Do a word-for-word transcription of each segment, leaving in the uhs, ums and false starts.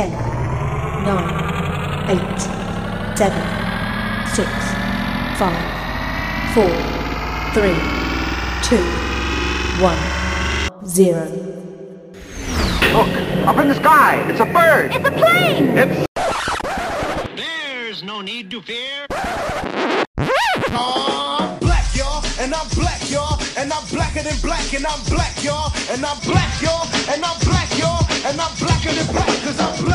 ten, nine, eight, seven, six, five, four, three, two, one, zero. Look, up in the sky, it's a bird! It's a plane! It's... There's no need to fear. I'm black, y'all, and I'm black, y'all, and I'm blacker than black, and I'm black, y'all, and I'm black, y'all, and I'm black, y'all, and I'm blacker than black, cause I'm black.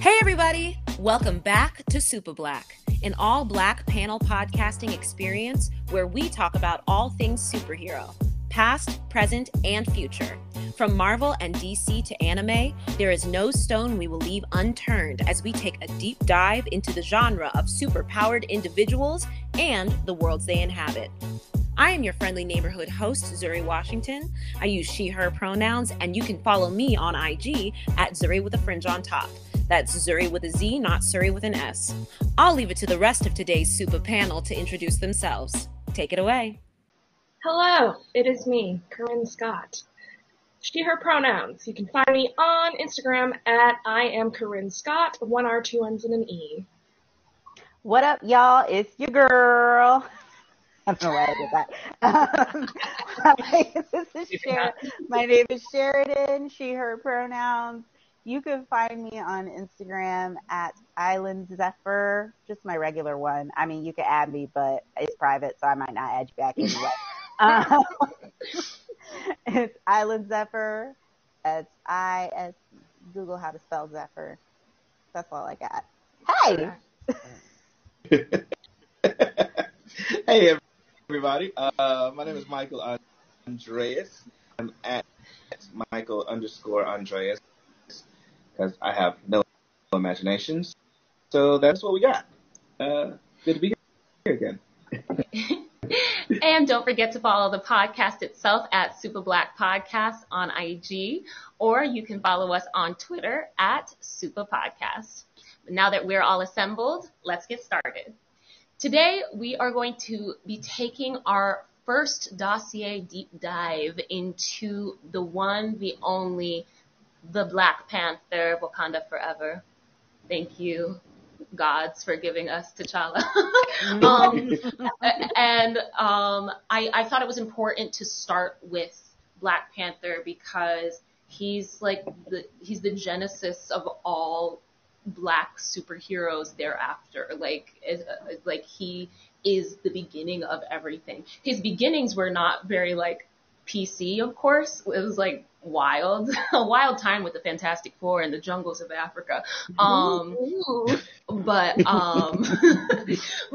Hey everybody, welcome back to Supa Black, an all-black panel podcasting experience where we talk about all things superhero, past, present, and future. From Marvel and D C to anime, there is no stone we will leave unturned as we take a deep dive into the genre of superpowered individuals and the worlds they inhabit. I am your friendly neighborhood host, Zuri Washington. I use she, her pronouns, and you can follow me on I G at Zuri with a fringe on top. That's Zuri with a Z, not Suri with an S. I'll leave it to the rest of today's super panel to introduce themselves. Take it away. Hello, it is me, Corinne Scott. She, her pronouns. You can find me on Instagram at I am Corinne Scott, one R, two N's, and an E. What up, y'all? It's your girl. I don't know why I did that. Um, hi, this is Sher- My name is Sheridan, she, her pronouns. You can find me on Instagram at Island Zephyr, just my regular one. I mean, you can add me, but it's private, so I might not add you back anyway. um, It's Island Zephyr. It's I S. Google how to spell Zephyr. That's all I got. Hey! Hey, everybody. Uh, my name is Michael Andreas. I'm at Michael underscore Andreas because I have no imaginations. So that's what we got. Uh, good to be here again. And don't forget to follow the podcast itself at Supa Black Podcast on I G, or you can follow us on Twitter at Supa Podcast. Now that we're all assembled, let's get started. Today, we are going to be taking our first dossier deep dive into the one, the only, the Black Panther, Wakanda Forever. Thank you, gods, for giving us T'Challa. um, and um, I, I thought it was important to start with Black Panther because he's like the, he's the genesis of all Black superheroes thereafter. Like, like he is the beginning of everything. His beginnings were not very like P C, of course. It was like wild, a wild time with the Fantastic Four and the jungles of Africa. Um, but, um,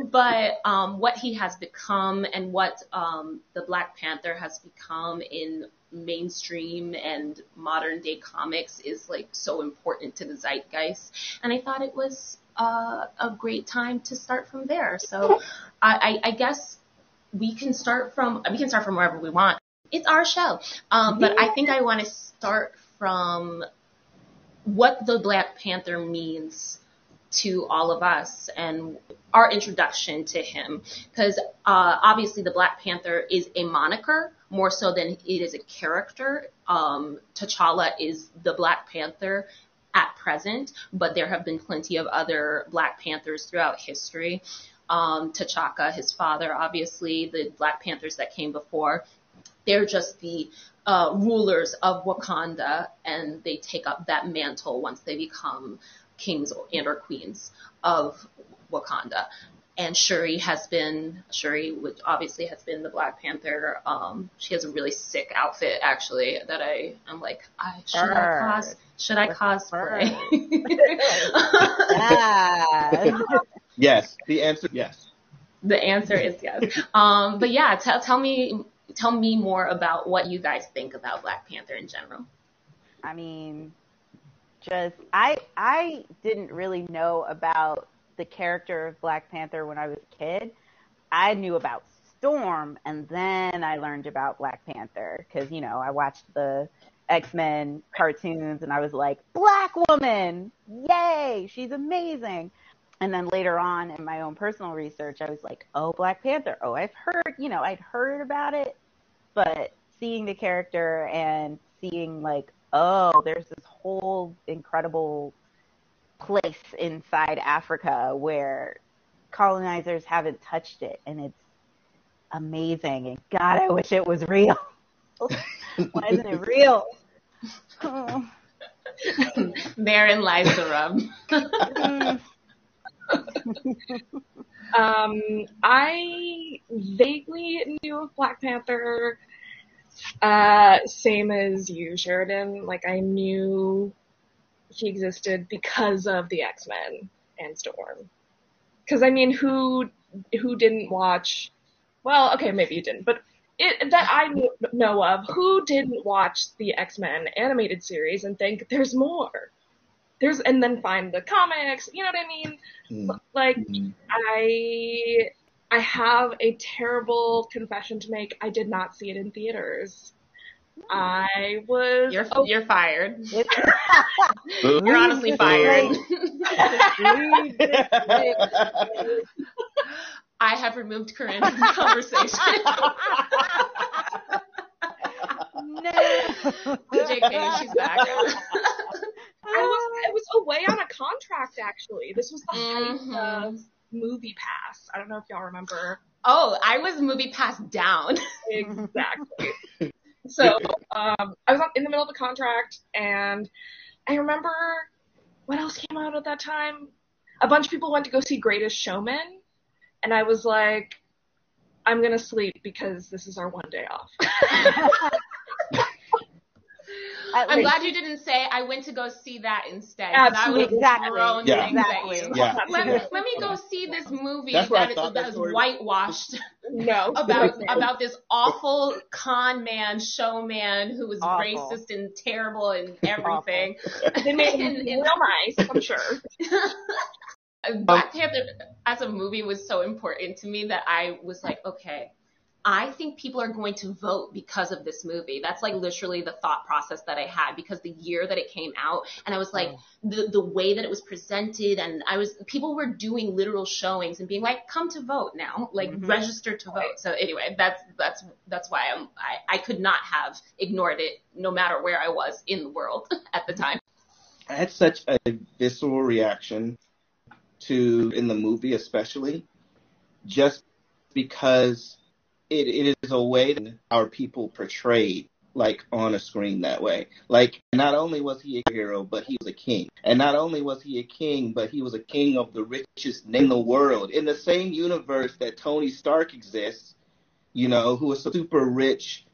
but, um, what he has become and what, um, the Black Panther has become in mainstream and modern day comics is like so important to the zeitgeist. And I thought it was, uh, a great time to start from there. So I, I, I guess we can start from, we can start from wherever we want. It's our show. Um, but I think I want to start from what the Black Panther means to all of us and our introduction to him. Because uh, obviously the Black Panther is a moniker more so than it is a character. Um, T'Challa is the Black Panther at present, but there have been plenty of other Black Panthers throughout history. Um, T'Chaka, his father, obviously, the Black Panthers that came before. They're just the uh, rulers of Wakanda, and they take up that mantle once they become kings and or queens of Wakanda. And Shuri has been, Shuri which obviously has been the Black Panther. Um, she has a really sick outfit, actually, that I, I'm like, I, should Bird. I cos, should I cosplay? yes. yes, the answer, yes. The answer is yes. Um, but yeah, t- tell me, Tell me more about what you guys think about Black Panther in general. I mean, just, I I didn't really know about the character of Black Panther when I was a kid. I knew about Storm, and then I learned about Black Panther because, you know, I watched the X-Men cartoons, and I was like, Black woman! Yay! She's amazing! And then later on in my own personal research, I was like, oh, Black Panther. Oh, I've heard, you know, I'd heard about it. But seeing the character and seeing, like, oh, there's this whole incredible place inside Africa where colonizers haven't touched it, and it's amazing. And God, I wish it was real. Why isn't it real? Oh. Therein lies the rub. um, I vaguely knew of Black Panther, uh, same as you, Sheridan. Like, I knew he existed because of the X-Men and Storm. Because, I mean, who who didn't watch... Well, okay, maybe you didn't, but it, that I knew, know of, who didn't watch the X-Men animated series and think, there's more? There's, and then find the comics, you know what I mean? Mm. Like, mm. I I have a terrible confession to make. I did not see it in theaters. Mm. I was... You're, oh, you're fired. You're honestly fired. I have removed Corinne from the conversation. No. Jake, maybe she's back. I was, I was away on a contract, actually. This was the mm-hmm. height of Movie Pass. I don't know if y'all remember. Oh, I was Movie Pass down. Exactly. So um, I was in the middle of a contract, and I remember what else came out at that time? A bunch of people went to go see Greatest Showman, and I was like, I'm going to sleep because this is our one day off. I'm glad you didn't say I went to go see that instead. Absolutely. That was exactly. Yeah. Exactly. Yeah. Let, yeah. let me go see this movie That's that, is, that, that is whitewashed. No. about about this awful con man, showman who was awful. Racist and terrible and everything. They made him real nice, I'm sure. Black Panther as a movie was so important to me that I was like, okay, I think people are going to vote because of this movie. That's like literally the thought process that I had because the year that it came out, and I was like, oh. the the way that it was presented, and I was people were doing literal showings and being like, come to vote now, like mm-hmm. register to vote. So anyway, that's that's that's why I'm, I I could not have ignored it no matter where I was in the world at the time. I had such a visceral reaction to in the movie, especially just because. It, it is a way that our people portrayed, like, on a screen that way. Like, not only was he a hero, but he was a king. And not only was he a king, but he was a king of the richest name in the world. In the same universe that Tony Stark exists, you know, who is a super rich,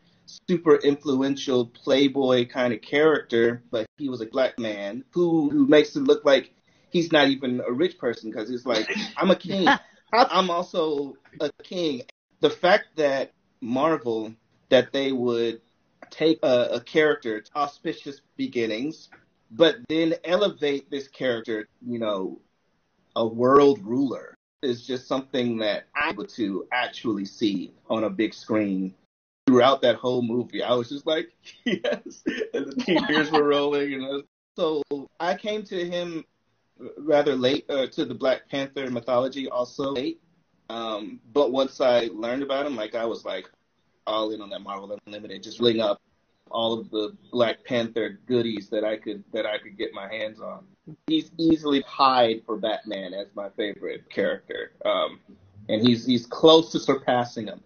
super influential playboy kind of character, but he was a black man who, who makes it look like he's not even a rich person because he's like, I'm a king. I'm also a king. The fact that Marvel, that they would take a, a character to auspicious beginnings, but then elevate this character, you know, a world ruler, is just something that I would to actually see on a big screen throughout that whole movie. I was just like, yes, and the tears were rolling. You know? So I came to him rather late, uh, to the Black Panther mythology also late. Um, but once I learned about him, like, I was, like, all in on that Marvel Unlimited, just ling up all of the Black Panther goodies that I could that I could get my hands on. He's easily tied for Batman as my favorite character, um, and he's he's close to surpassing him.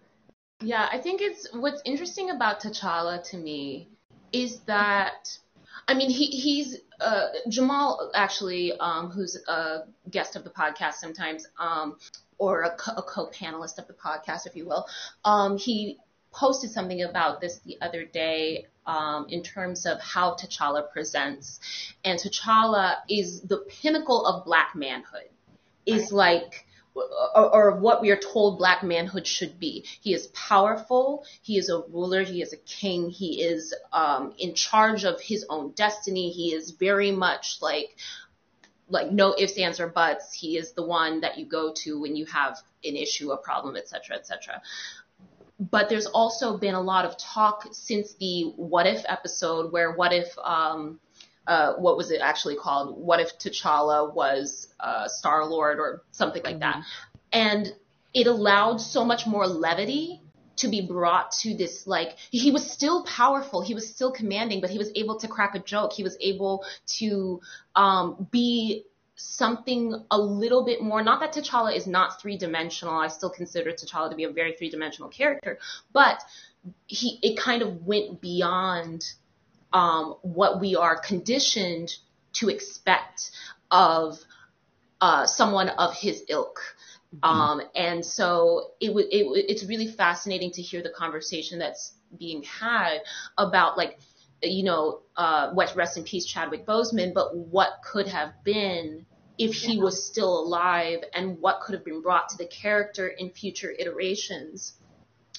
Yeah, I think it's what's interesting about T'Challa to me is that, I mean, he he's, uh, Jamal, actually, um, who's a guest of the podcast sometimes, um, or a, co- a co-panelist of the podcast, if you will. Um, he posted something about this the other day um, in terms of how T'Challa presents. And T'Challa is the pinnacle of black manhood, is like, or, or what we are told black manhood should be. He is powerful, he is a ruler, he is a king, he is um, in charge of his own destiny, he is very much like, like no ifs, ands, or buts. He is the one that you go to when you have an issue, a problem, et cetera, et cetera. But there's also been a lot of talk since the What If episode where what if, um, uh, what was it actually called? What if T'Challa was uh, Star-Lord or something like that? And it allowed so much more levity to be brought to this, like, he was still powerful, he was still commanding, but he was able to crack a joke. He was able to um, be something a little bit more. Not that T'Challa is not three-dimensional. I still consider T'Challa to be a very three-dimensional character, but he it kind of went beyond um, what we are conditioned to expect of uh, someone of his ilk. Mm-hmm. Um, and so it, w- it w- it's really fascinating to hear the conversation that's being had about, like, you know, uh, what, rest in peace, Chadwick Boseman, but what could have been if he yeah. was still alive, and what could have been brought to the character in future iterations,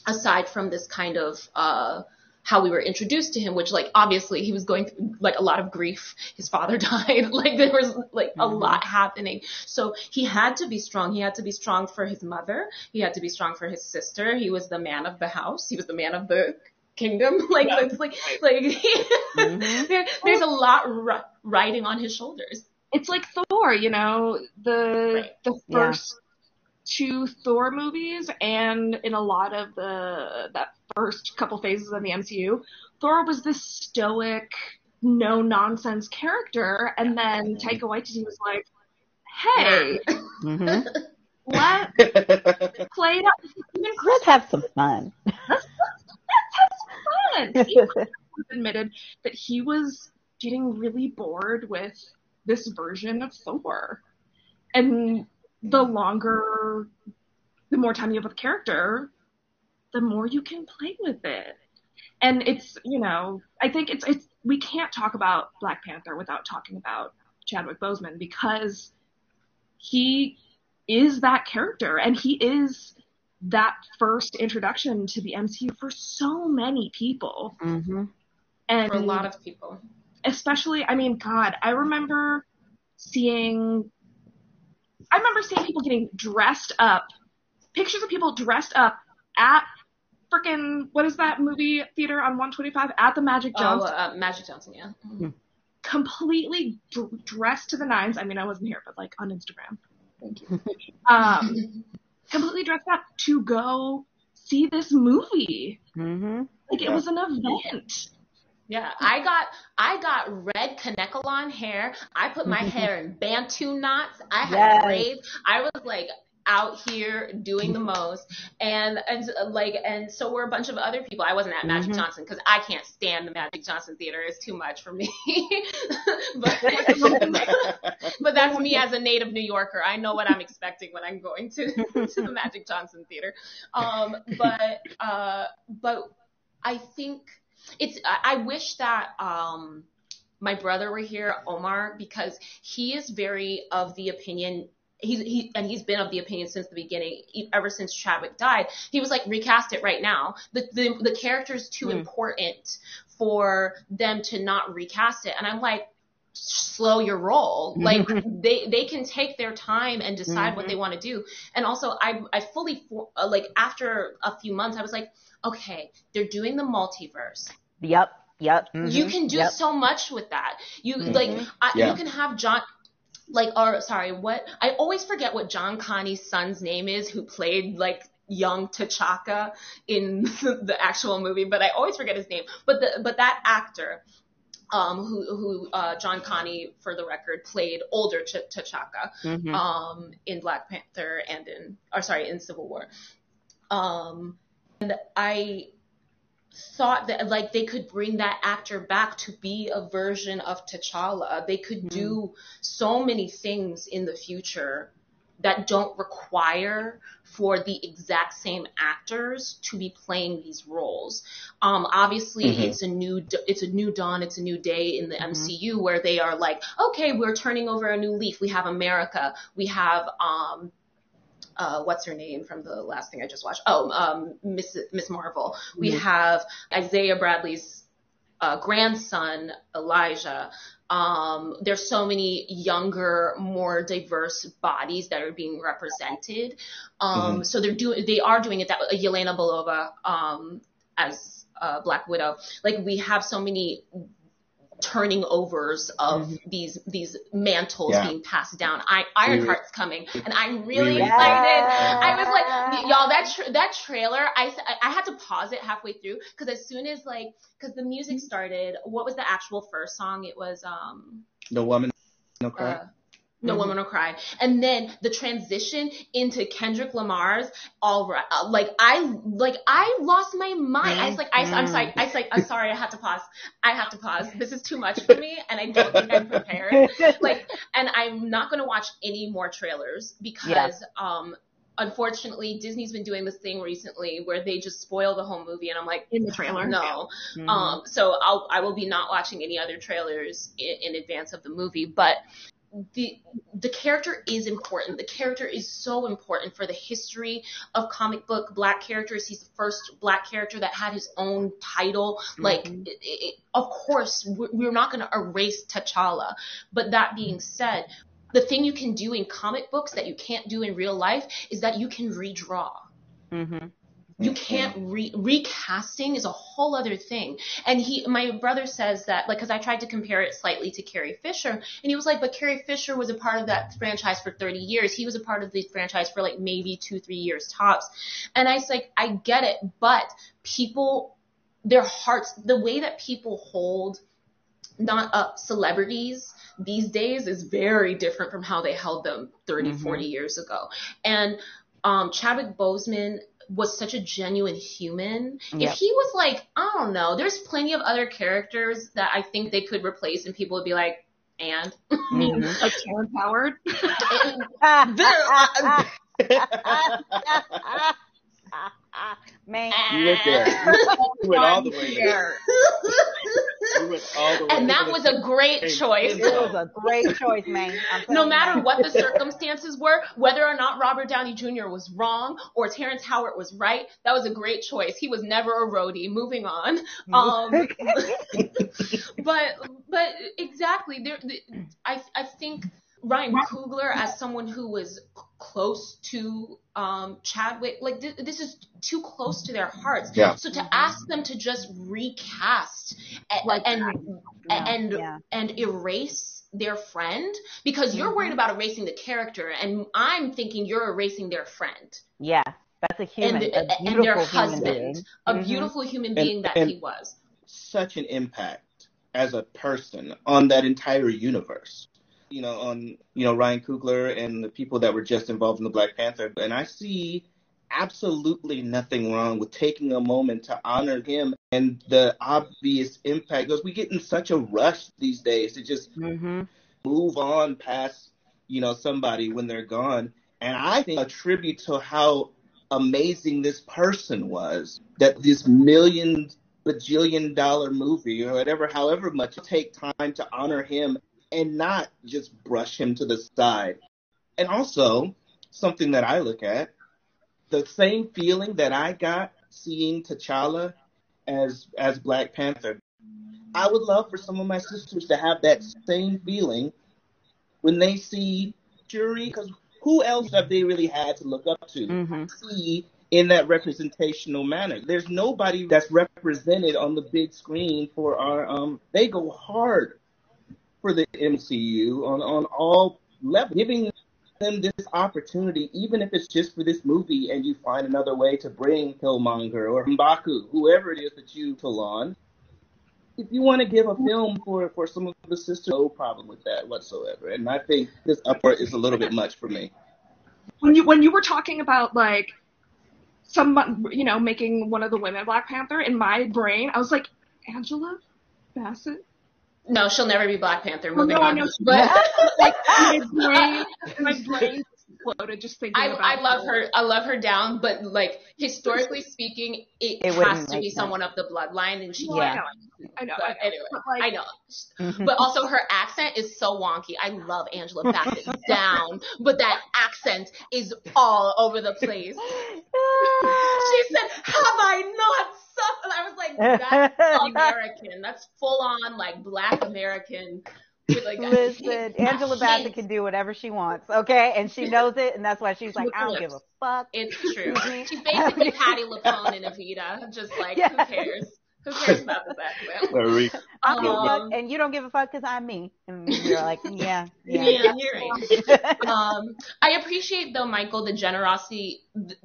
aside from this kind of, uh, how we were introduced to him, which, like, obviously he was going through, like, a lot of grief. His father died. Like, there was, like, mm-hmm. a lot happening. So he had to be strong. He had to be strong for his mother. He had to be strong for his sister. He was the man of the house. He was the man of the kingdom. Like, yeah. it's like, like mm-hmm. there, there's a lot r- riding on his shoulders. It's like Thor, you know, the, right. the first yeah. two Thor movies, and in a lot of the, that first couple phases of the M C U, Thor was this stoic, no-nonsense character, and then Taika Waititi was like, hey, mm-hmm. let, play it up. Let's have some fun. Let's, let's have some fun. He admitted that he was getting really bored with this version of Thor. And the longer, the more time you have with the character, the more you can play with it. And it's, you know, I think it's, it's, we can't talk about Black Panther without talking about Chadwick Boseman, because he is that character, and he is that first introduction to the M C U for so many people. Mm-hmm. And for a lot of people. Especially, I mean, God, I remember seeing, I remember seeing people getting dressed up, pictures of people dressed up at freaking, what is that movie theater on one twenty-five? At the Magic Johnson. Oh, uh, Magic Johnson, yeah. Mm-hmm. Completely d- dressed to the nines. I mean, I wasn't here, but, like, on Instagram. Thank you. um, completely dressed up to go see this movie. Mm-hmm. Like, it was an event. Yeah, I got I got red Kanekalon hair. I put my hair in Bantu knots. I had braids. Yes. I was, like, out here doing the most, and and like and so were a bunch of other people. I wasn't at Magic mm-hmm. Johnson, because I can't stand the Magic Johnson theater. It's too much for me. but, but that's me as a native New Yorker. I know what I'm expecting when I'm going to to the Magic Johnson theater. Um, but uh, but I think it's I, I wish that um, my brother were here, Omar, because he is very of the opinion. He's, he, and he's been of the opinion since the beginning, ever since Chadwick died. He was like, recast it right now. The the, the character's too mm. important for them to not recast it. And I'm like, slow your roll. Like, they, they can take their time and decide mm-hmm. what they want to do. And also, I, I fully, for, uh, like, after a few months, I was like, okay, they're doing the multiverse. Yep, yep. Mm-hmm. You can do yep. so much with that. You, mm-hmm. like, I, yeah. you can have John... Like, or sorry, what? I always forget what John Connie's son's name is, who played, like, young T'Chaka in the actual movie, but I always forget his name. But the but that actor, um, who who uh, John Connie, for the record, played older Ch- T'Chaka, mm-hmm. um, in Black Panther and in, or sorry, in Civil War, um, and I thought that, like, they could bring that actor back to be a version of T'Challa. They could mm. do so many things in the future that don't require for the exact same actors to be playing these roles. Um, obviously, mm-hmm. it's a new, it's a new dawn, it's a new day in the mm-hmm. M C U, where they are like, okay, we're turning over a new leaf. We have America. We have um, Uh, what's her name from the last thing I just watched? Oh, um, Miss Miss Marvel. We mm-hmm. have Isaiah Bradley's uh, grandson, Elijah. Um, there's so many younger, more diverse bodies that are being represented. Um, mm-hmm. So they're doing, they are doing it that way. Yelena Belova um, as uh, Black Widow. Like, we have so many turning overs of mm-hmm. these these mantles yeah. being passed down. I, Ironheart's coming, and I'm really yeah. excited. I was like, y'all, that tra- that trailer, I I had to pause it halfway through because as soon as like, because the music started, what was the actual first song? It was um. The Woman No Cry. Uh, No mm-hmm. Woman Will Cry. And then the transition into Kendrick Lamar's All Right. Like, I, like, I lost my mind. I was like, I, I'm sorry. I was like, I'm sorry. I have to pause. I have to pause. This is too much for me. And I don't think I'm prepared. Like, and I'm not going to watch any more trailers because, yeah. um, unfortunately, Disney's been doing this thing recently where they just spoil the whole movie, and I'm like, in the trailer, no. Yeah. Mm-hmm. Um, so I'll, I will be not watching any other trailers in, in advance of the movie, but the the character is important. The character is so important for the history of comic book Black characters. He's the first Black character that had his own title. Mm-hmm. Like, it, it, of course, we're, we're not going to erase T'Challa. But that being said, the thing you can do in comic books that you can't do in real life is that you can redraw. Mm-hmm. You can't re- recasting is a whole other thing. And he, my brother says that, like, cause I tried to compare it slightly to Carrie Fisher, and he was like, but Carrie Fisher was a part of that franchise for thirty years. He was a part of the franchise for like maybe two, three years tops. And I was like, I get it, but people, their hearts, the way that people hold not up celebrities these days is very different from how they held them thirty, mm-hmm. forty years ago. And, um, Chadwick Boseman was such a genuine human. Yep. If he was like, I don't know, there's plenty of other characters that I think they could replace, and people would be like, and? Mm-hmm. Like Karen Howard? Man. You went there. You went all the way there. You went all the way and that was a great choice. It was a great choice, man. No matter what the circumstances were, whether or not Robert Downey Junior was wrong or Terrence Howard was right, that was a great choice. He was never a roadie. Moving on. Um, but but exactly. There, I I think Ryan Coogler, as someone who was close to um, Chadwick, like th- this is too close to their hearts. Yeah. So to ask them to just recast and like, and yeah, and, yeah. and erase their friend, because you're worried about erasing the character, and I'm thinking you're erasing their friend. Yeah, that's a human, and, a and their husband, a mm-hmm. beautiful human being and, that and he was. Such an impact as a person on that entire universe. You know, on, you know, Ryan Coogler and the people that were just involved in the Black Panther. And I see absolutely nothing wrong with taking a moment to honor him and the obvious impact. Because we get in such a rush these days to just mm-hmm. move on past, you know, somebody when they're gone. And I think a tribute to how amazing this person was, that this million, bajillion dollar movie or whatever, however much, take time to honor him and not just brush him to the side. And also, something that I look at, the same feeling that I got seeing T'Challa as as Black Panther, I would love for some of my sisters to have that same feeling when they see Shuri, because who else have they really had to look up to? Mm-hmm. See in that representational manner. There's nobody that's represented on the big screen for our, um, they go hard for the M C U on, on all levels, giving them this opportunity, even if it's just for this movie, and you find another way to bring Killmonger or M'Baku, whoever it is that you pull on. If you want to give a film for, for some of the sisters, no problem with that whatsoever. And I think this upward is a little bit much for me. When you when you were talking about, like, some, you know, making one of the women Black Panther, in my brain, I was like, Angela Bassett? No, she'll never be Black Panther. Moving oh, no, on. No, but like, my brain, my brain exploded just thinking I, about I love her. her. I love her down, but like historically speaking, it, it has to be sense. someone of the bloodline, and she well, can't. I know. I know. But I know. Anyway, but like, I know. Mm-hmm. But also, her accent is so wonky. I love Angela Bassett down, but that accent is all over the place. She said, "Have I not?" And I was like, that's American. That's full on like Black American. Like, listen, Angela Bassett can do whatever she wants, okay? And she knows it, and that's why she's like, I don't give a fuck. It's true. She's basically Patti LuPone in Evita, just like, yeah. who cares? Who cares about this accent? I don't give a fuck, and you don't give a fuck because I'm me. And you're like, yeah, yeah. Yeah, you're right. um, I appreciate, though, Michael, the generosity, the,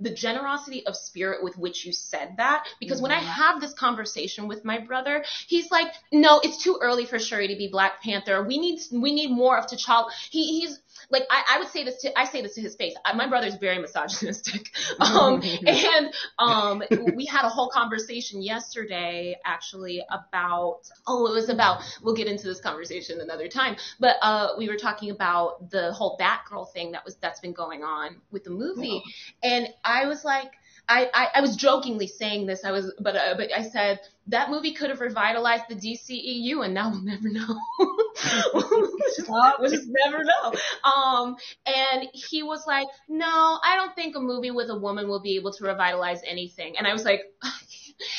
the generosity of spirit with which you said that. Because mm-hmm. when I have this conversation with my brother, he's like, no, it's too early for Shuri to be Black Panther. We need, we need more of T'Challa. He, he's... Like, I, I would say this to, I say this to his face. I, my brother's very misogynistic. Um, and um, we had a whole conversation yesterday, actually, about, oh, it was about, we'll get into this conversation another time. But uh, we were talking about the whole Batgirl thing that was, that's been going on with the movie. Yeah. And I was like, I, I, I was jokingly saying this, I was, but uh, but I said, that movie could have revitalized the D C E U, and now we'll never know. we'll, just, we'll just never know. Um, and he was like, no, I don't think a movie with a woman will be able to revitalize anything. And I was like,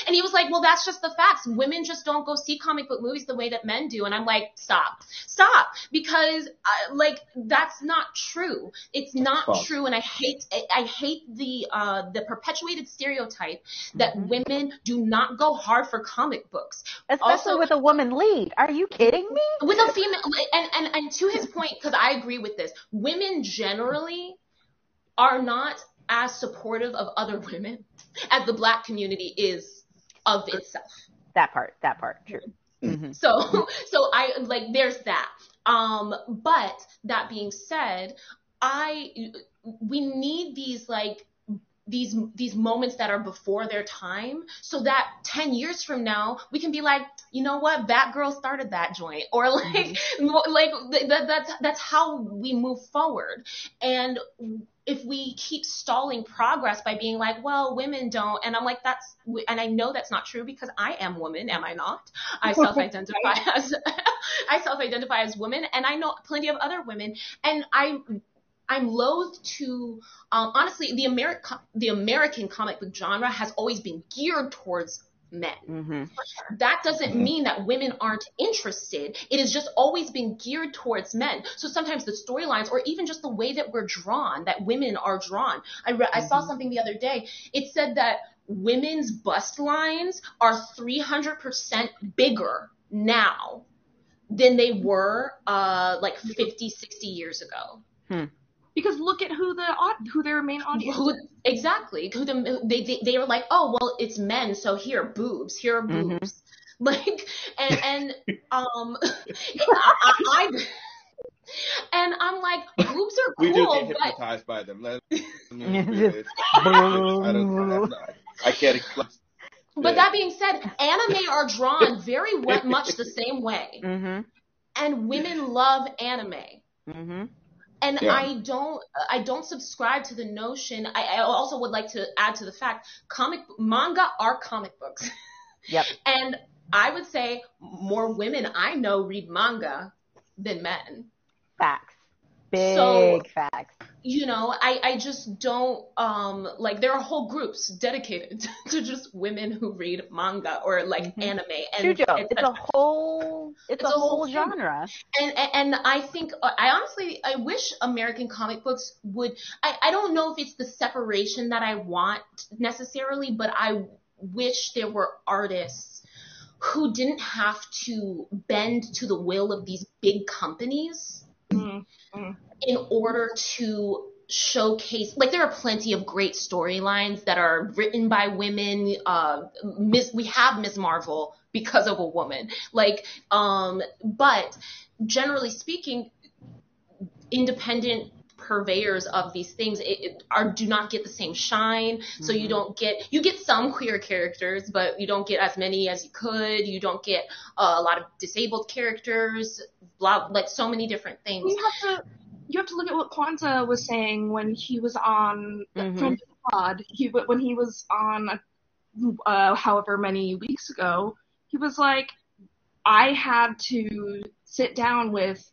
and he was like, well, that's just the facts. Women just don't go see comic book movies the way that men do. And I'm like, stop, stop, because uh, like, that's not true. It's not False. true. And I hate, I hate the, uh, the perpetuated stereotype that mm-hmm. women do not go hard for comic books. Especially also, with a woman lead. Are you kidding me? With a female, and, and, and to his point, because I agree with this, women generally are not as supportive of other women as the Black community is of itself. That part, that part, true. Mm-hmm. So, so I, like, there's that. Um, but that being said, I, we need these, like, these, these moments that are before their time so that ten years from now, we can be like, you know what? Batgirl started that joint. Or like, mm-hmm. like that, that's, that's how we move forward. And if we keep stalling progress by being like, well, women don't, and I'm like, that's, and I know that's not true because I am woman, am I not? I self-identify as, I self-identify as woman, and I know plenty of other women, and I, I'm loath to, um, honestly, the America, the American comic book genre has always been geared towards men. Mm-hmm. That doesn't mm-hmm. mean that women aren't interested. It has just always been geared towards men. So sometimes the storylines, or even just the way that we're drawn, that women are drawn. I, re- mm-hmm. I saw something the other day. It said that women's bust lines are three hundred percent bigger now than they were uh, like fifty, sixty years ago. Hmm. Because look at who the who their main audience who, is. Exactly. Who the, they, they they were like, oh, well, it's men, so here are boobs, here are mm-hmm. boobs. Like, and, and um, I, I, and I'm like, boobs are cool. We do get hypnotized but... by them. Let, it's, I, don't, I can't explain. But yeah. That being said, anime are drawn very much the same way. Mm-hmm. And women love anime. Mm-hmm. And yeah. I don't, I don't subscribe to the notion. I, I also would like to add to the fact, comic manga are comic books. Yep. And I would say more women I know read manga than men. Facts. Big so, facts. You know, I, I just don't, um, like, there are whole groups dedicated to just women who read manga or like mm-hmm. anime. And Shujo, it's, it's a whole, it's, it's a whole, whole genre. And, and and I think, I honestly, I wish American comic books would, I, I don't know if it's the separation that I want necessarily, but I wish there were artists who didn't have to bend to the will of these big companies. Mm-hmm. In order to showcase, like, there are plenty of great storylines that are written by women. Uh, Miss, we have Miz Marvel because of a woman. Like, um, but generally speaking, independent purveyors of these things it, it, are do not get the same shine. Mm-hmm. So you don't get you get some queer characters, but you don't get as many as you could. You don't get uh, a lot of disabled characters. Blah, like so many different things. You have to you have to look at what Kwanzaa was saying when he was on mm-hmm. Friend of the Pod. He when he was on uh, however many weeks ago, he was like, I had to sit down with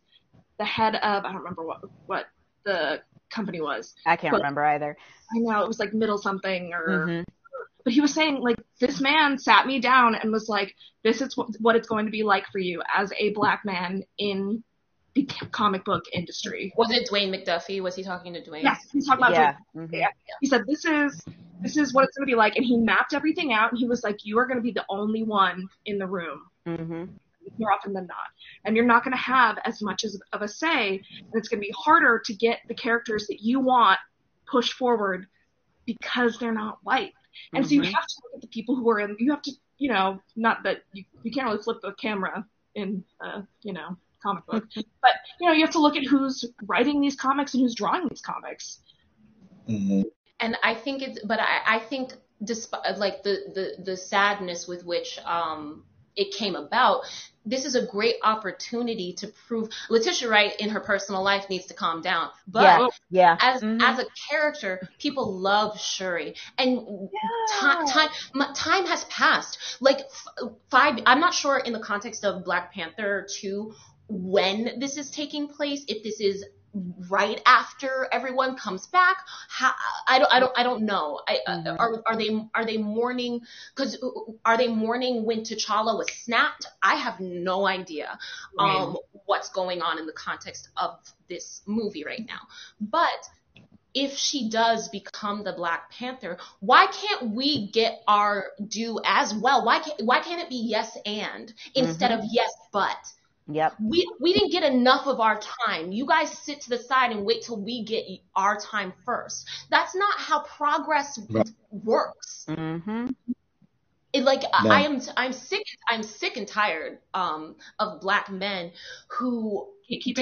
the head of I don't remember what what. the company was. I can't but, remember either. I know, it was like middle something or... Mm-hmm. But he was saying, like, this man sat me down and was like, this is what it's going to be like for you as a Black man in the comic book industry. Was it Dwayne McDuffie? Was he talking to Dwayne? Yes, he's talking about yeah. Dwayne. Mm-hmm. Yeah. He said, this is, this is what it's going to be like. And he mapped everything out, and he was like, you are going to be the only one in the room. Mm-hmm. More often than not. And you're not going to have as much as, of a say, and it's going to be harder to get the characters that you want pushed forward because they're not white. And mm-hmm. so you have to look at the people who are in, you have to, you know, not that you, you can't really flip the camera in, uh, you know, comic book, but, you know, you have to look at who's writing these comics and who's drawing these comics. Mm-hmm. And I think it's, but I, I think despite, like, the, the, the sadness with which um, it came about, this is a great opportunity to prove Letitia Wright in her personal life needs to calm down. But yeah, yeah. as mm-hmm. as a character, people love Shuri, and yeah. time time time has passed. Like five, I'm not sure in the context of Black Panther two when this is taking place. If this is right after everyone comes back, how, I don't, I don't, I don't know. I, uh, are are they are they mourning? Because are they mourning when T'Challa was snapped? I have no idea um, right. what's going on in the context of this movie right now. But if she does become the Black Panther, why can't we get our due as well? Why can't why can't it be yes and instead mm-hmm. of yes but? Yep. We we didn't get enough of our time. You guys sit to the side and wait till we get our time first. That's not how progress no. works. Mm-hmm. It, like no. I am I'm sick I'm sick and tired um of Black men who keep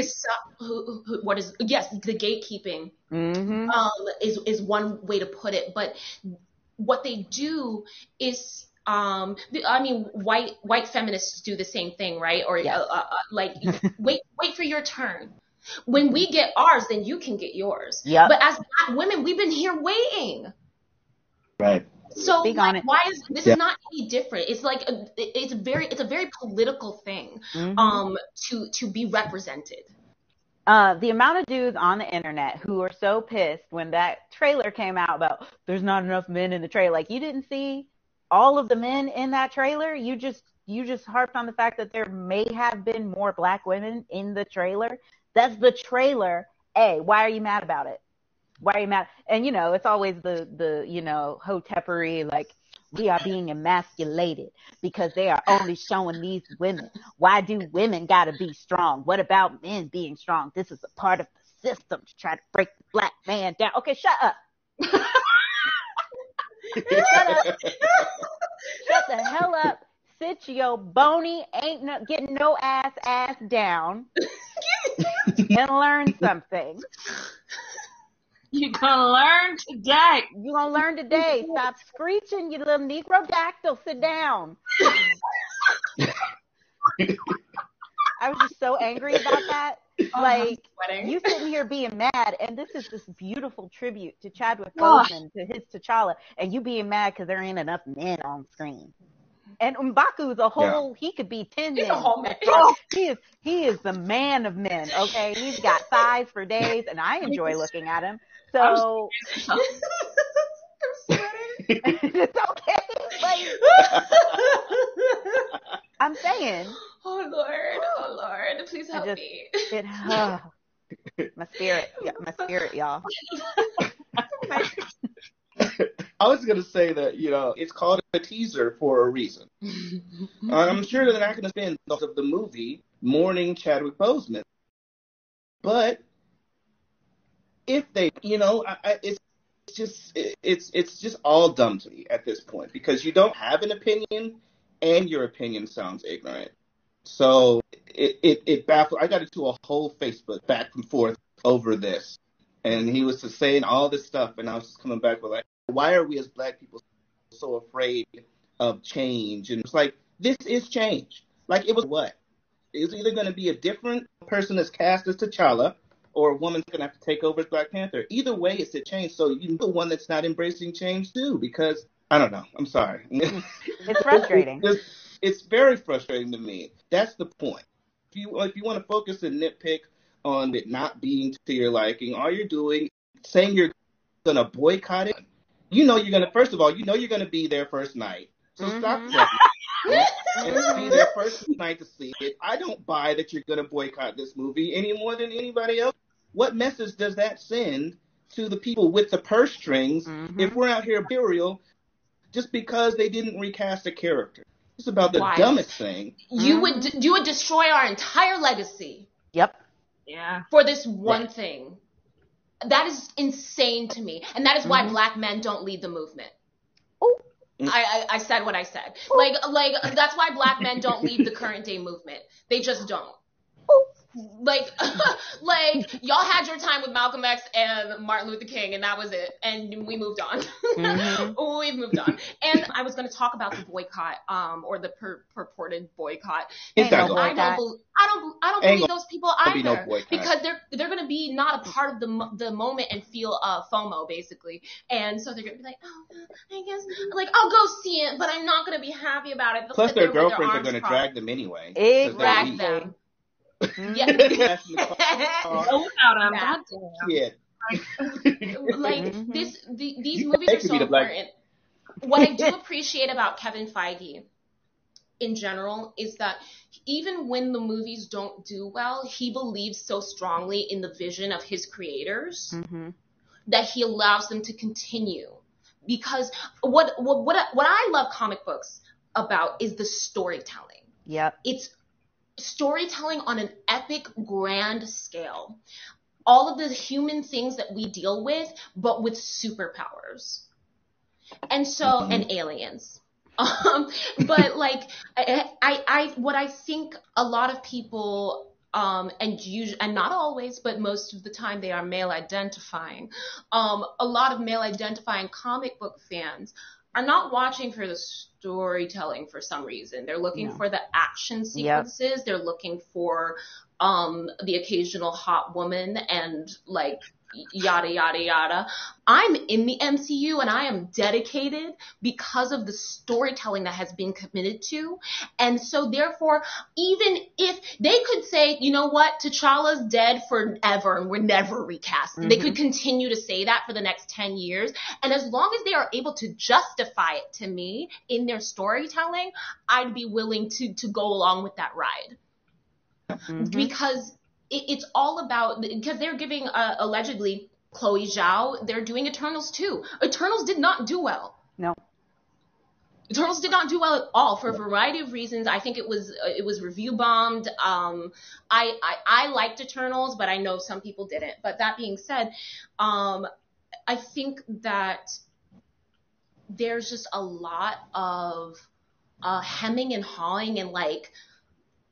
who, who what is yes the gatekeeping mm-hmm. um is is one way to put it. But what they do is. Um, I mean, white white feminists do the same thing, right? Or yes. uh, uh, like, wait wait for your turn. When we get ours, then you can get yours. Yep. But as Black women, we've been here waiting. Right. So like, why is this yeah. is not any different? It's like a, it's very it's a very political thing mm-hmm. um, to to be represented. Uh, the amount of dudes on the internet who are so pissed when that trailer came out about there's not enough men in the trailer. Like, you didn't see all of the men in that trailer. You just you just harped on the fact that there may have been more Black women in the trailer. That's the trailer. A, why are you mad about it? Why are you mad? And, you know, it's always the, the you know, hotepery, like, we are being emasculated because they are only showing these women. Why do women got to be strong? What about men being strong? This is a part of the system to try to break the Black man down. Okay, shut up. Shut up. Shut the hell up. Sit your bony, ain't no, getting no ass ass down and learn something. You're going to learn today. You're going to learn today. Stop screeching, you little negrodactyl. Sit down. I was just so angry about that. Oh, like, you sitting here being mad, and this is this beautiful tribute to Chadwick Boseman, to his T'Challa, and you being mad because there ain't enough men on screen. And M'Baku's a whole, yeah. he could be ten He's men. A whole man. Oh, he is he is the man of men, okay? He's got thighs for days, and I enjoy looking at him. So, I'm it's okay. Like, I'm saying. Oh, Lord. Oh, Lord. Please help I just, me. It, oh, my spirit. Yeah, my spirit, y'all. I was going to say that, you know, it's called a teaser for a reason. I'm sure that they're not going to spend most of the movie mourning Chadwick Boseman. But if they, you know, I, I, it's just it, it's it's just all dumb to me at this point because you don't have an opinion and your opinion sounds ignorant. So it, it, it baffled. I got into a whole Facebook back and forth over this. And he was just saying all this stuff. And I was just coming back with like, why are we as Black people so afraid of change? And it's like, this is change. Like, it was what? It was either going to be a different person that's cast as T'Challa or a woman's going to have to take over as Black Panther. Either way, it's a change. So you're the one that's not embracing change, too, because I don't know. I'm sorry. It's frustrating. it's, it's, It's very frustrating to me. That's the point. If you if you want to focus and nitpick on it not being to your liking, all you're doing, saying you're going to boycott it, you know you're going to, first of all, you know you're going to be there first night. So mm-hmm. stop judging. It's be their first night to see it. I don't buy that you're going to boycott this movie any more than anybody else. What message does that send to the people with the purse strings mm-hmm. if we're out here burial just because they didn't recast a character? It's about the Why? dumbest thing. You mm-hmm. would d- you would destroy our entire legacy. Yep. Yeah. For this one right. thing. That is insane to me. And that is why mm-hmm. black men don't lead the movement. Oh. I, I, I said what I said. Ooh. Like like that's why black men don't lead the current day movement. They just don't. Ooh. Like like y'all had your time with Malcolm X and Martin Luther King and that was it. And we moved on. Mm-hmm. We've moved on. And I was gonna talk about the boycott, um, or the pur- purported boycott. It's and no boycott. I don't believe I don't I don't believe those people either no because they're they're gonna be not a part of the the moment and feel uh FOMO basically, and so they're gonna be like, oh, I guess like I'll go see it, but I'm not gonna be happy about it. Plus their girlfriends their are gonna drag them anyway. Exactly. Drag them. Yeah. Oh, God, God damn. Yeah. Like, like this, the, these you movies are so important. What I do appreciate about Kevin Feige in general is that even when the movies don't do well, he believes so strongly in the vision of his creators mm-hmm. that he allows them to continue. Because what what what what I love comic books about is the storytelling. Yeah, it's storytelling on an epic, grand scale. All of the human things that we deal with, but with superpowers. And so, mm-hmm. and aliens. Um, but like, I, I, I, what I think a lot of people, um, and usually, and not always, but most of the time they are male identifying. Um, a lot of male identifying comic book fans are not watching for the storytelling for some reason. They're looking no. for the action sequences. Yep. They're looking for um, the occasional hot woman and like yada, yada, yada. I'm in the M C U and I am dedicated because of the storytelling that has been committed to. And so therefore, even if they could say, you know what, T'Challa's dead forever and we're never recast. Mm-hmm. They could continue to say that for the next ten years. And as long as they are able to justify it to me in their storytelling, I'd be willing to, to go along with that ride. Mm-hmm. Because it's all about, because they're giving, uh, allegedly, Chloe Zhao, they're doing Eternals too. Eternals did not do well. No. Eternals did not do well at all for a variety of reasons. I think it was it was review bombed. Um, I, I, I liked Eternals, but I know some people didn't. But that being said, um, I think that there's just a lot of uh, hemming and hawing and like,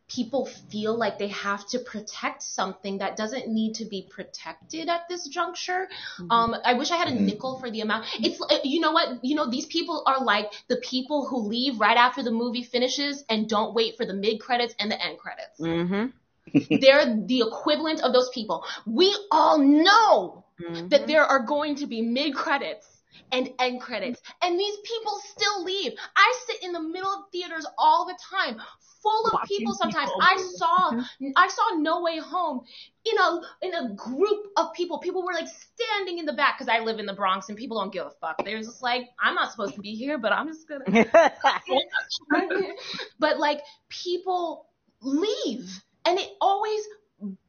people feel like they have to protect something that doesn't need to be protected at this juncture. Mm-hmm. Um, I wish I had a mm-hmm. nickel for the amount. It's, you know what, you know, these people are like the people who leave right after the movie finishes and don't wait for the mid credits and the end credits. Mm-hmm. They're the equivalent of those people. We all know mm-hmm. that there are going to be mid credits and end credits, and these people still leave. I sit in the middle of theaters all the time, full of Watching people sometimes. People. I saw I saw No Way Home in a in a group of people. People were like standing in the back, because I live in the Bronx and people don't give a fuck. They're just like, I'm not supposed to be here, but I'm just gonna but like people leave, and it always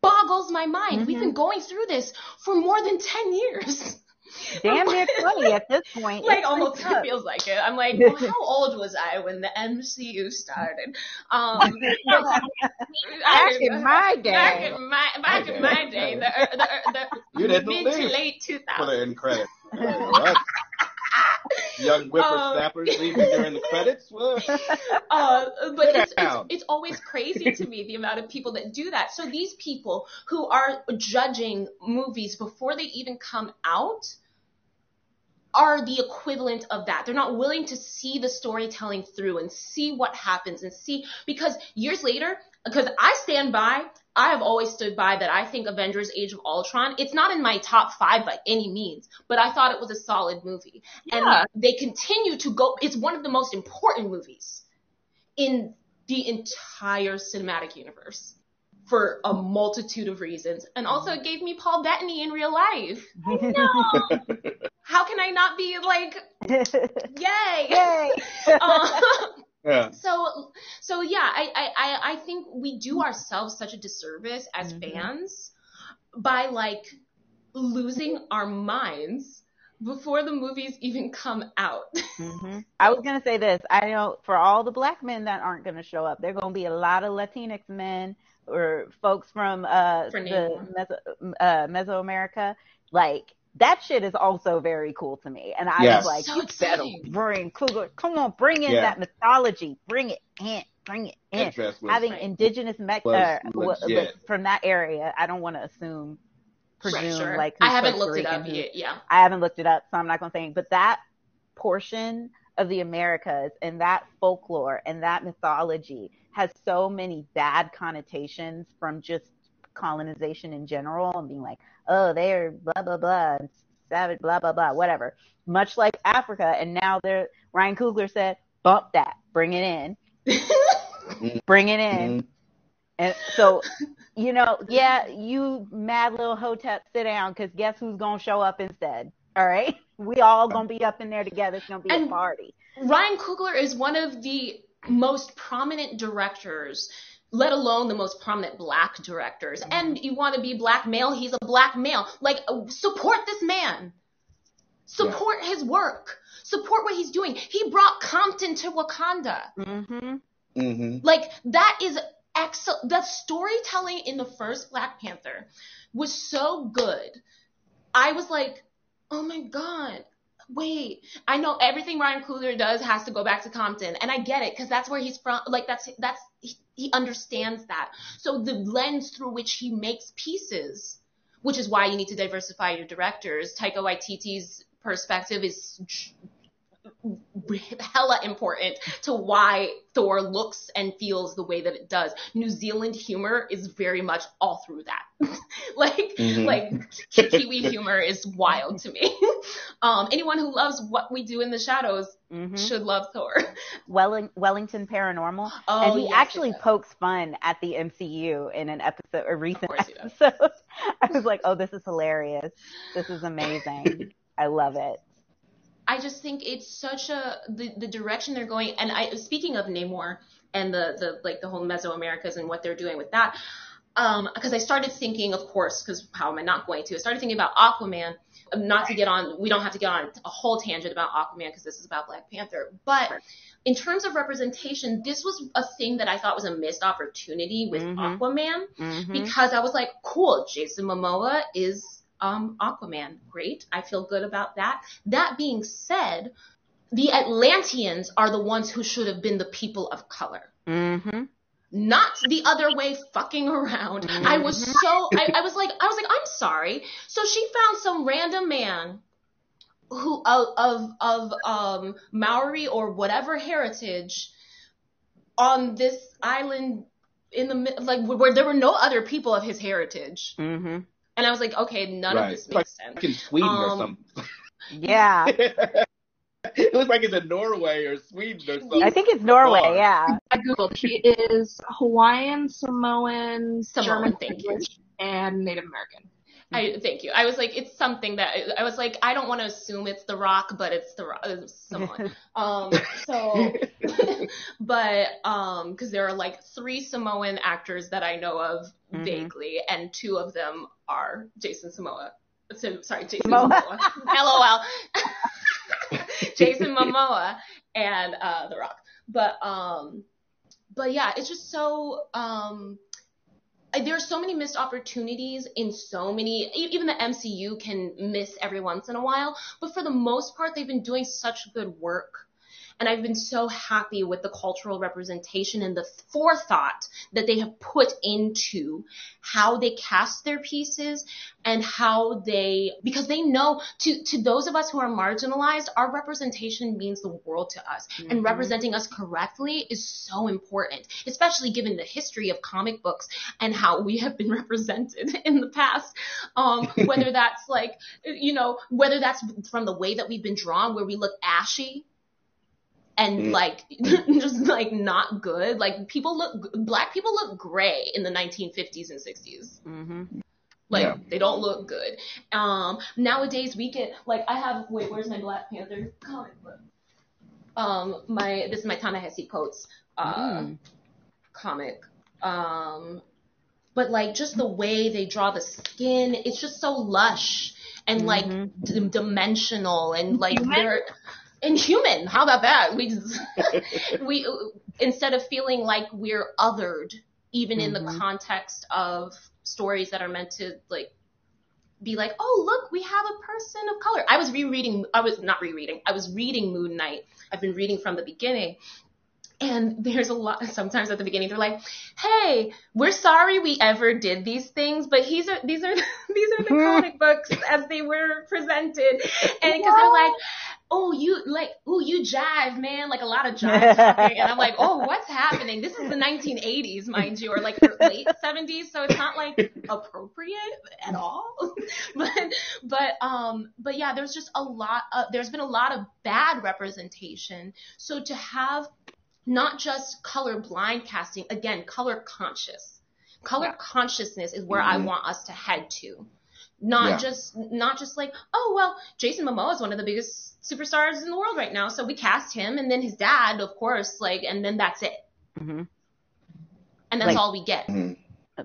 boggles my mind. Mm-hmm. We've been going through this for more than ten years. Damn near twenty at this point. Like, almost it feels like it. I'm like, well, how old was I when the M C U started? Um, back, back in my day. Back in my, back my, in my day. day. The, the, the, the mid to late two thousands. Young whippersnappers um, leaving during the credits. uh, but it's, it's, it's always crazy to me the amount of people that do that. So these people who are judging movies before they even come out are the equivalent of that. They're not willing to see the storytelling through and see what happens and see, because years later, because I stand by, I have always stood by that I think Avengers Age of Ultron, it's not in my top five by any means, but I thought it was a solid movie. Yeah. And they continue to go, it's one of the most important movies in the entire cinematic universe for a multitude of reasons. And also it gave me Paul Bettany in real life. I know. how can I not be like, yay. Yay. um, yeah. So, so yeah, I, I, I think we do ourselves such a disservice as mm-hmm. fans by like losing our minds before the movies even come out. mm-hmm. I was going to say this. I know for all the black men that aren't going to show up, there are going to be a lot of Latinx men or folks from uh, the Meso- uh, Mesoamerica. Like, that shit is also very cool to me. And I yes. was like, so you better bring Coogler. Come on, bring in yeah. that mythology. Bring it in. Bring it in. Having right. indigenous me- uh, from that area, I don't want to assume. Presume, sure. like I haven't looked it up yet. Yeah, I haven't looked it up, so I'm not gonna say anything. But that portion of the Americas and that folklore and that mythology has so many bad connotations from just colonization in general and being like, oh, they're blah blah blah, savage blah blah blah, whatever. Much like Africa, and now they're Ryan Coogler said, bump that, bring it in, bring it in. And so, you know, yeah, you mad little hotep, sit down, because guess who's going to show up instead? All right? We all going to be up in there together. It's going to be and a party. Ryan Coogler is one of the most prominent directors, let alone the most prominent black directors. Mm-hmm. And you want to be black male, he's a black male. Like, support this man. Support yeah. his work. Support what he's doing. He brought Compton to Wakanda. Mm-hmm. Mm-hmm. Like, that is... Excellent. The storytelling in the first Black Panther was so good. I was like, oh my God, wait. I know everything Ryan Coogler does has to go back to Compton. And I get it, because that's where he's from. Like, that's, that's, he, he understands that. So the lens through which he makes pieces, which is why you need to diversify your directors. Taika Waititi's perspective is hella important to why Thor looks and feels the way that it does. New Zealand humor is very much all through that. like, mm-hmm. like Kiwi humor is wild to me. Um, anyone who loves What We Do in the Shadows mm-hmm. should love Thor. Welling- Wellington Paranormal. Oh, and he yes, actually he pokes fun at the M C U in an episode, a recent episode. I was like, oh, this is hilarious. This is amazing. I love it. I just think it's such a the, the direction they're going. And I, speaking of Namor and the, the like the whole Mesoamericas and what they're doing with that, because um, I started thinking, of course, because how am I not going to? I started thinking about Aquaman. Not to get on, we don't have to get on a whole tangent about Aquaman because this is about Black Panther. But in terms of representation, this was a thing that I thought was a missed opportunity with mm-hmm. Aquaman mm-hmm. because I was like, cool, Jason Momoa is. Um, Aquaman, great. I feel good about that. That being said, the Atlanteans are the ones who should have been the people of color. Mm-hmm. Not the other way fucking around. Mm-hmm. I was so, I, I was like, I was like, I'm sorry. So she found some random man who of, of, of um, Maori or whatever heritage on this island in the, like where there were no other people of his heritage. Mm-hmm. And I was like, okay, none right. of this makes it's like sense. Like in Sweden um, or something. Yeah. It looks like it's in Norway or Sweden or something. I think it's Norway, oh. yeah. I Googled. She is Hawaiian, Samoan, Samoan German, English, and Native American. I, thank you. I was like, it's something that I, I was like, I don't want to assume it's The Rock, but it's The Rock. It's someone. um, so, but um, because there are like three Samoan actors that I know of mm-hmm. vaguely, and two of them are Jason Samoa. So, sorry, Jason Momoa. Momoa. LOL. Jason Momoa and uh, The Rock. But um, but yeah, it's just so um. There are so many missed opportunities in so many, even the M C U can miss every once in a while, but for the most part, they've been doing such good work. And I've been so happy with the cultural representation and the forethought that they have put into how they cast their pieces and how they, because they know to, to those of us who are marginalized, our representation means the world to us. Mm-hmm. And representing us correctly is so important, especially given the history of comic books and how we have been represented in the past. Um, whether that's like, you know, whether that's from the way that we've been drawn, where we look ashy. And like, just like not good. Like people look, black people look gray in the nineteen fifties and sixties. Mm-hmm. Like, yeah. They don't look good. Um, nowadays, we get, like, I have, wait, where's my Black Panther comic book? Um, my, this is my Ta-Nehisi Coates uh, mm. comic. Um, but, like, just the way they draw the skin, it's just so lush and, mm-hmm. like, d- dimensional and, like, they're... Inhuman. How about that? We just, we instead of feeling like we're othered, even mm-hmm. in the context of stories that are meant to like be like, oh look, we have a person of color. I was rereading. I was not rereading. I was reading Moon Knight. I've been reading from the beginning, and there's a lot. Sometimes at the beginning, they're like, hey, we're sorry we ever did these things, but these are these are these are the comic books as they were presented, and because they're like. Oh, you like, oh, you jive, man, like a lot of jive talking. And I'm like, oh, what's happening? This is the nineteen eighties, mind you, or like late seventies. So it's not like appropriate at all. but, but, um, but yeah, there's just a lot of, there's been a lot of bad representation. So to have not just color blind casting, again, color conscious, color yeah. consciousness is where mm-hmm. I want us to head to. Not yeah. just, not just like, oh, well, Jason Momoa is one of the biggest superstars in the world right now. So we cast him and then his dad, of course, like, and then that's it. Mm-hmm. And that's like, all we get.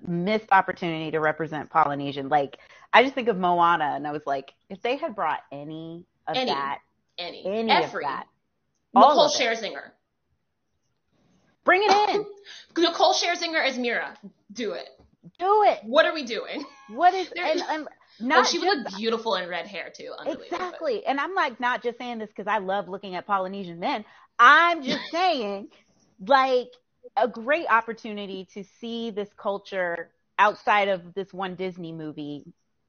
Missed opportunity to represent Polynesian. Like, I just think of Moana and I was like, if they had brought any of any, that, any, any every, of that, Nicole Scherzinger. Bring it in. Nicole Scherzinger as Mira. Do it. Do it. What are we doing? What is, and I'm, Not oh, she was just, beautiful in red hair, too. Exactly. But. And I'm, like, not just saying this because I love looking at Polynesian men. I'm just saying, like, a great opportunity to see this culture outside of this one Disney movie.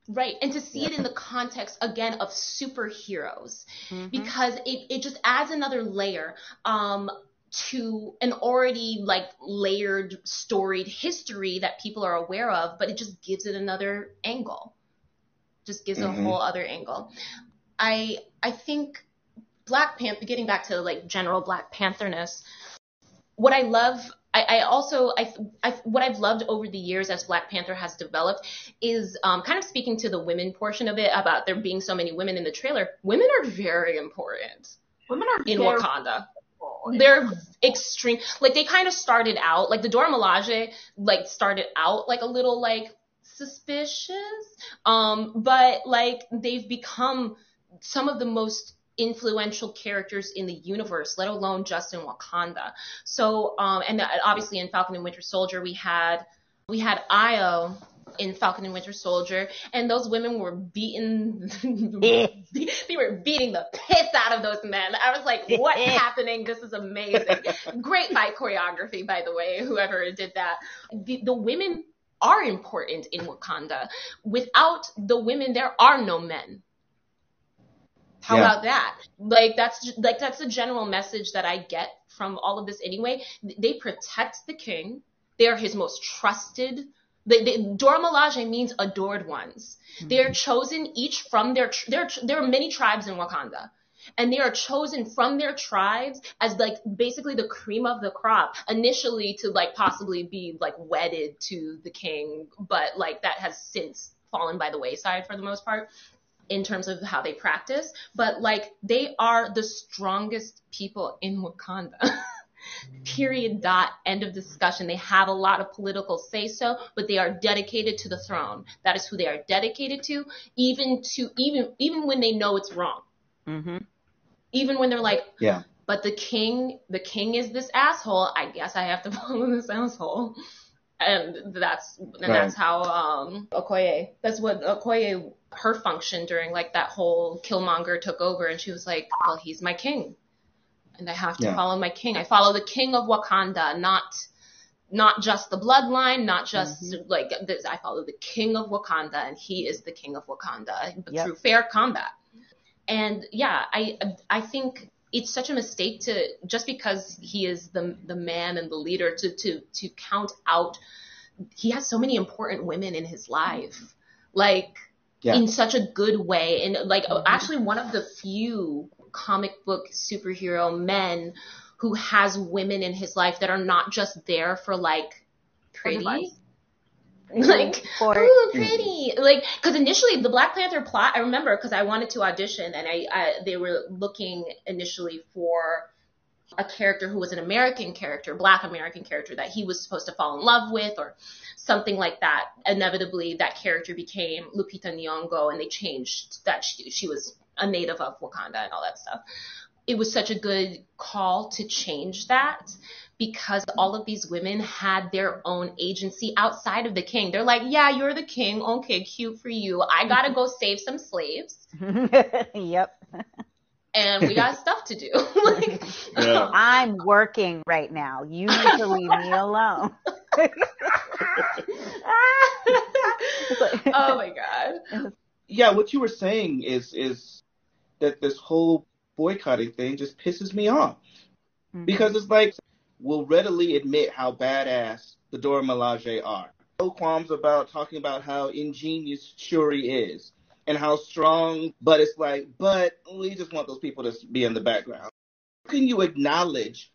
Right. And to see yeah. it in the context, again, of superheroes. Mm-hmm. Because it, it just adds another layer um, to an already, like, layered, storied history that people are aware of. But it just gives it another angle. Just gives mm-hmm. a whole other angle. I I think Black Panther, getting back to like general Black Pantherness, what I love, I, I also, I, I, what I've loved over the years as Black Panther has developed is um, kind of speaking to the women portion of it about there being so many women in the trailer. Women are very important. Women are in very Wakanda. Important. They're extreme. Like they kind of started out, like the Dora Milaje, like started out like a little like, suspicious, um, but like they've become some of the most influential characters in the universe, let alone just in Wakanda. So, um, and obviously in Falcon and Winter Soldier, we had we had Io in Falcon and Winter Soldier, and those women were beaten. They were beating the piss out of those men. I was like, what's happening? This is amazing. Great fight choreography, by the way, whoever did that. The, the women. Are important in Wakanda. Without the women, there are no men. How yeah. about that? Like that's like that's the general message that I get from all of this anyway. They protect the king. They are his most trusted. They, they, Dora Milaje means adored ones. Mm-hmm. They are chosen each from their. There there are many tribes in Wakanda. And they are chosen from their tribes as like basically the cream of the crop initially to like possibly be like wedded to the king. But like that has since fallen by the wayside for the most part in terms of how they practice. But like they are the strongest people in Wakanda. Period. Dot. End of discussion. They have a lot of political say-so, but they are dedicated to the throne. That is who they are dedicated to, even to even even when they know it's wrong. Mm-hmm. Even when they're like, yeah. but the king, the king is this asshole. I guess I have to follow this asshole. And that's, and right. that's how, um, Okoye, that's what Okoye, her function during like that whole Killmonger took over. And she was like, well, he's my king and I have to yeah. follow my king. I follow the king of Wakanda, not, not just the bloodline, not just mm-hmm. like this. I follow the king of Wakanda and he is the king of Wakanda yep. through fair combat. And yeah, I I think it's such a mistake to just because he is the the man and the leader to to to count out. He has so many important women in his life, like yeah. in such a good way. And like mm-hmm. actually one of the few comic book superhero men who has women in his life that are not just there for like pretty. Like, for ooh, pretty. Like, because initially the Black Panther plot, I remember, because I wanted to audition, and I, I they were looking initially for a character who was an American character, Black American character, that he was supposed to fall in love with or something like that. Inevitably, that character became Lupita Nyong'o, and they changed that she, she was a native of Wakanda and all that stuff. It was such a good call to change that, because all of these women had their own agency outside of the king. They're like, yeah, you're the king. Okay, cute for you. I got to go save some slaves. Yep. And we got stuff to do. Like, yeah. I'm working right now. You need to leave me alone. Oh, my God. Yeah, what you were saying is is that this whole boycotting thing just pisses me off. Mm-hmm. Because it's like, we'll readily admit how badass the Dora Milaje are. No qualms about talking about how ingenious Shuri is and how strong, but it's like, but we just want those people to be in the background. How can you acknowledge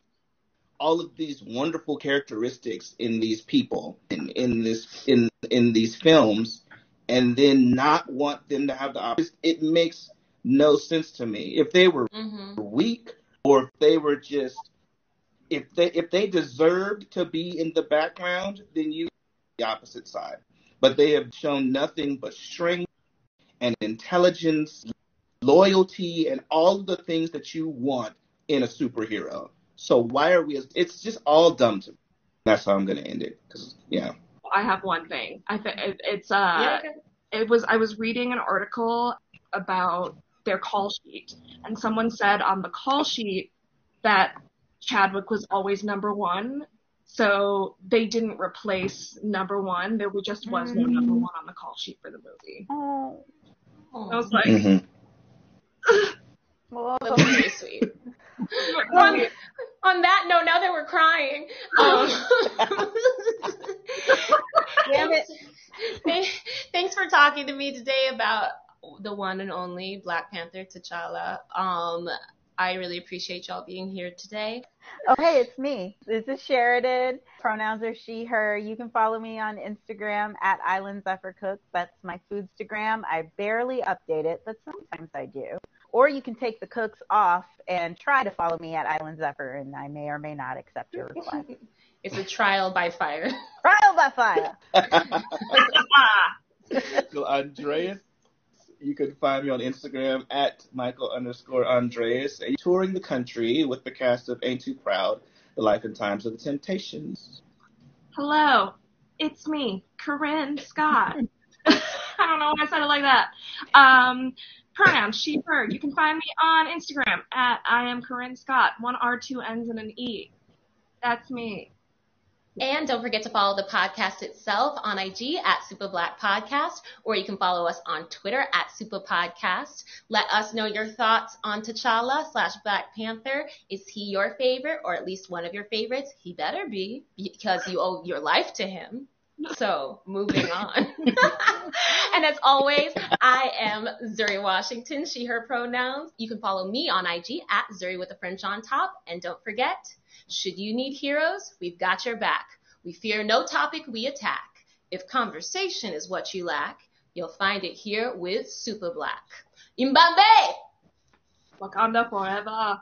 all of these wonderful characteristics in these people, in, in this in in these films, and then not want them to have the opportunity? It makes no sense to me. If they were mm-hmm. weak, or if they were just, if they if they deserved to be in the background, then you the opposite side. But they have shown nothing but strength and intelligence, loyalty, and all the things that you want in a superhero. So why are we? It's just all dumb to me. That's how I'm gonna end it. Cause yeah, I have one thing. I think it's uh, yeah, okay. It was I was reading an article about their call sheet, and someone said on the call sheet that Chadwick was always number one, so they didn't replace number one. There just was no number one on the call sheet for the movie. Oh. I was like, mm-hmm. Well, that was really sweet. on, on that note, now that we're crying, um, damn it! Thanks, thanks for talking to me today about the one and only Black Panther, T'Challa. Um, I really appreciate y'all being here today. Oh, hey, it's me. This is Sheridan. Pronouns are she, her. You can follow me on Instagram at Island Zephyr Cooks. That's my foodstagram. I barely update it, but sometimes I do. Or you can take the cooks off and try to follow me at Island Zephyr, and I may or may not accept your request. It's a trial by fire. Trial by fire. So, Andreas, you can find me on Instagram at Michael underscore Andreas. And touring the country with the cast of Ain't Too Proud, The Life and Times of the Temptations. Hello, it's me, Corinne Scott. I don't know why I said it like that. Um, pronouns, she, her. You can find me on Instagram at I am Corinne Scott. One R, two N's, and an E. That's me. And don't forget to follow the podcast itself on I G at Supa Black Podcast, or you can follow us on Twitter at Supa Podcast. Let us know your thoughts on T'Challa slash Black Panther. Is he your favorite, or at least one of your favorites? He better be, because you owe your life to him. So, moving on. And as always, I am Zuri Washington, she, her pronouns. You can follow me on I G at Zuri with a French on top. And don't forget, should you need heroes, we've got your back. We fear no topic we attack. If conversation is what you lack, you'll find it here with Supa Black. Imbambe! Wakanda forever!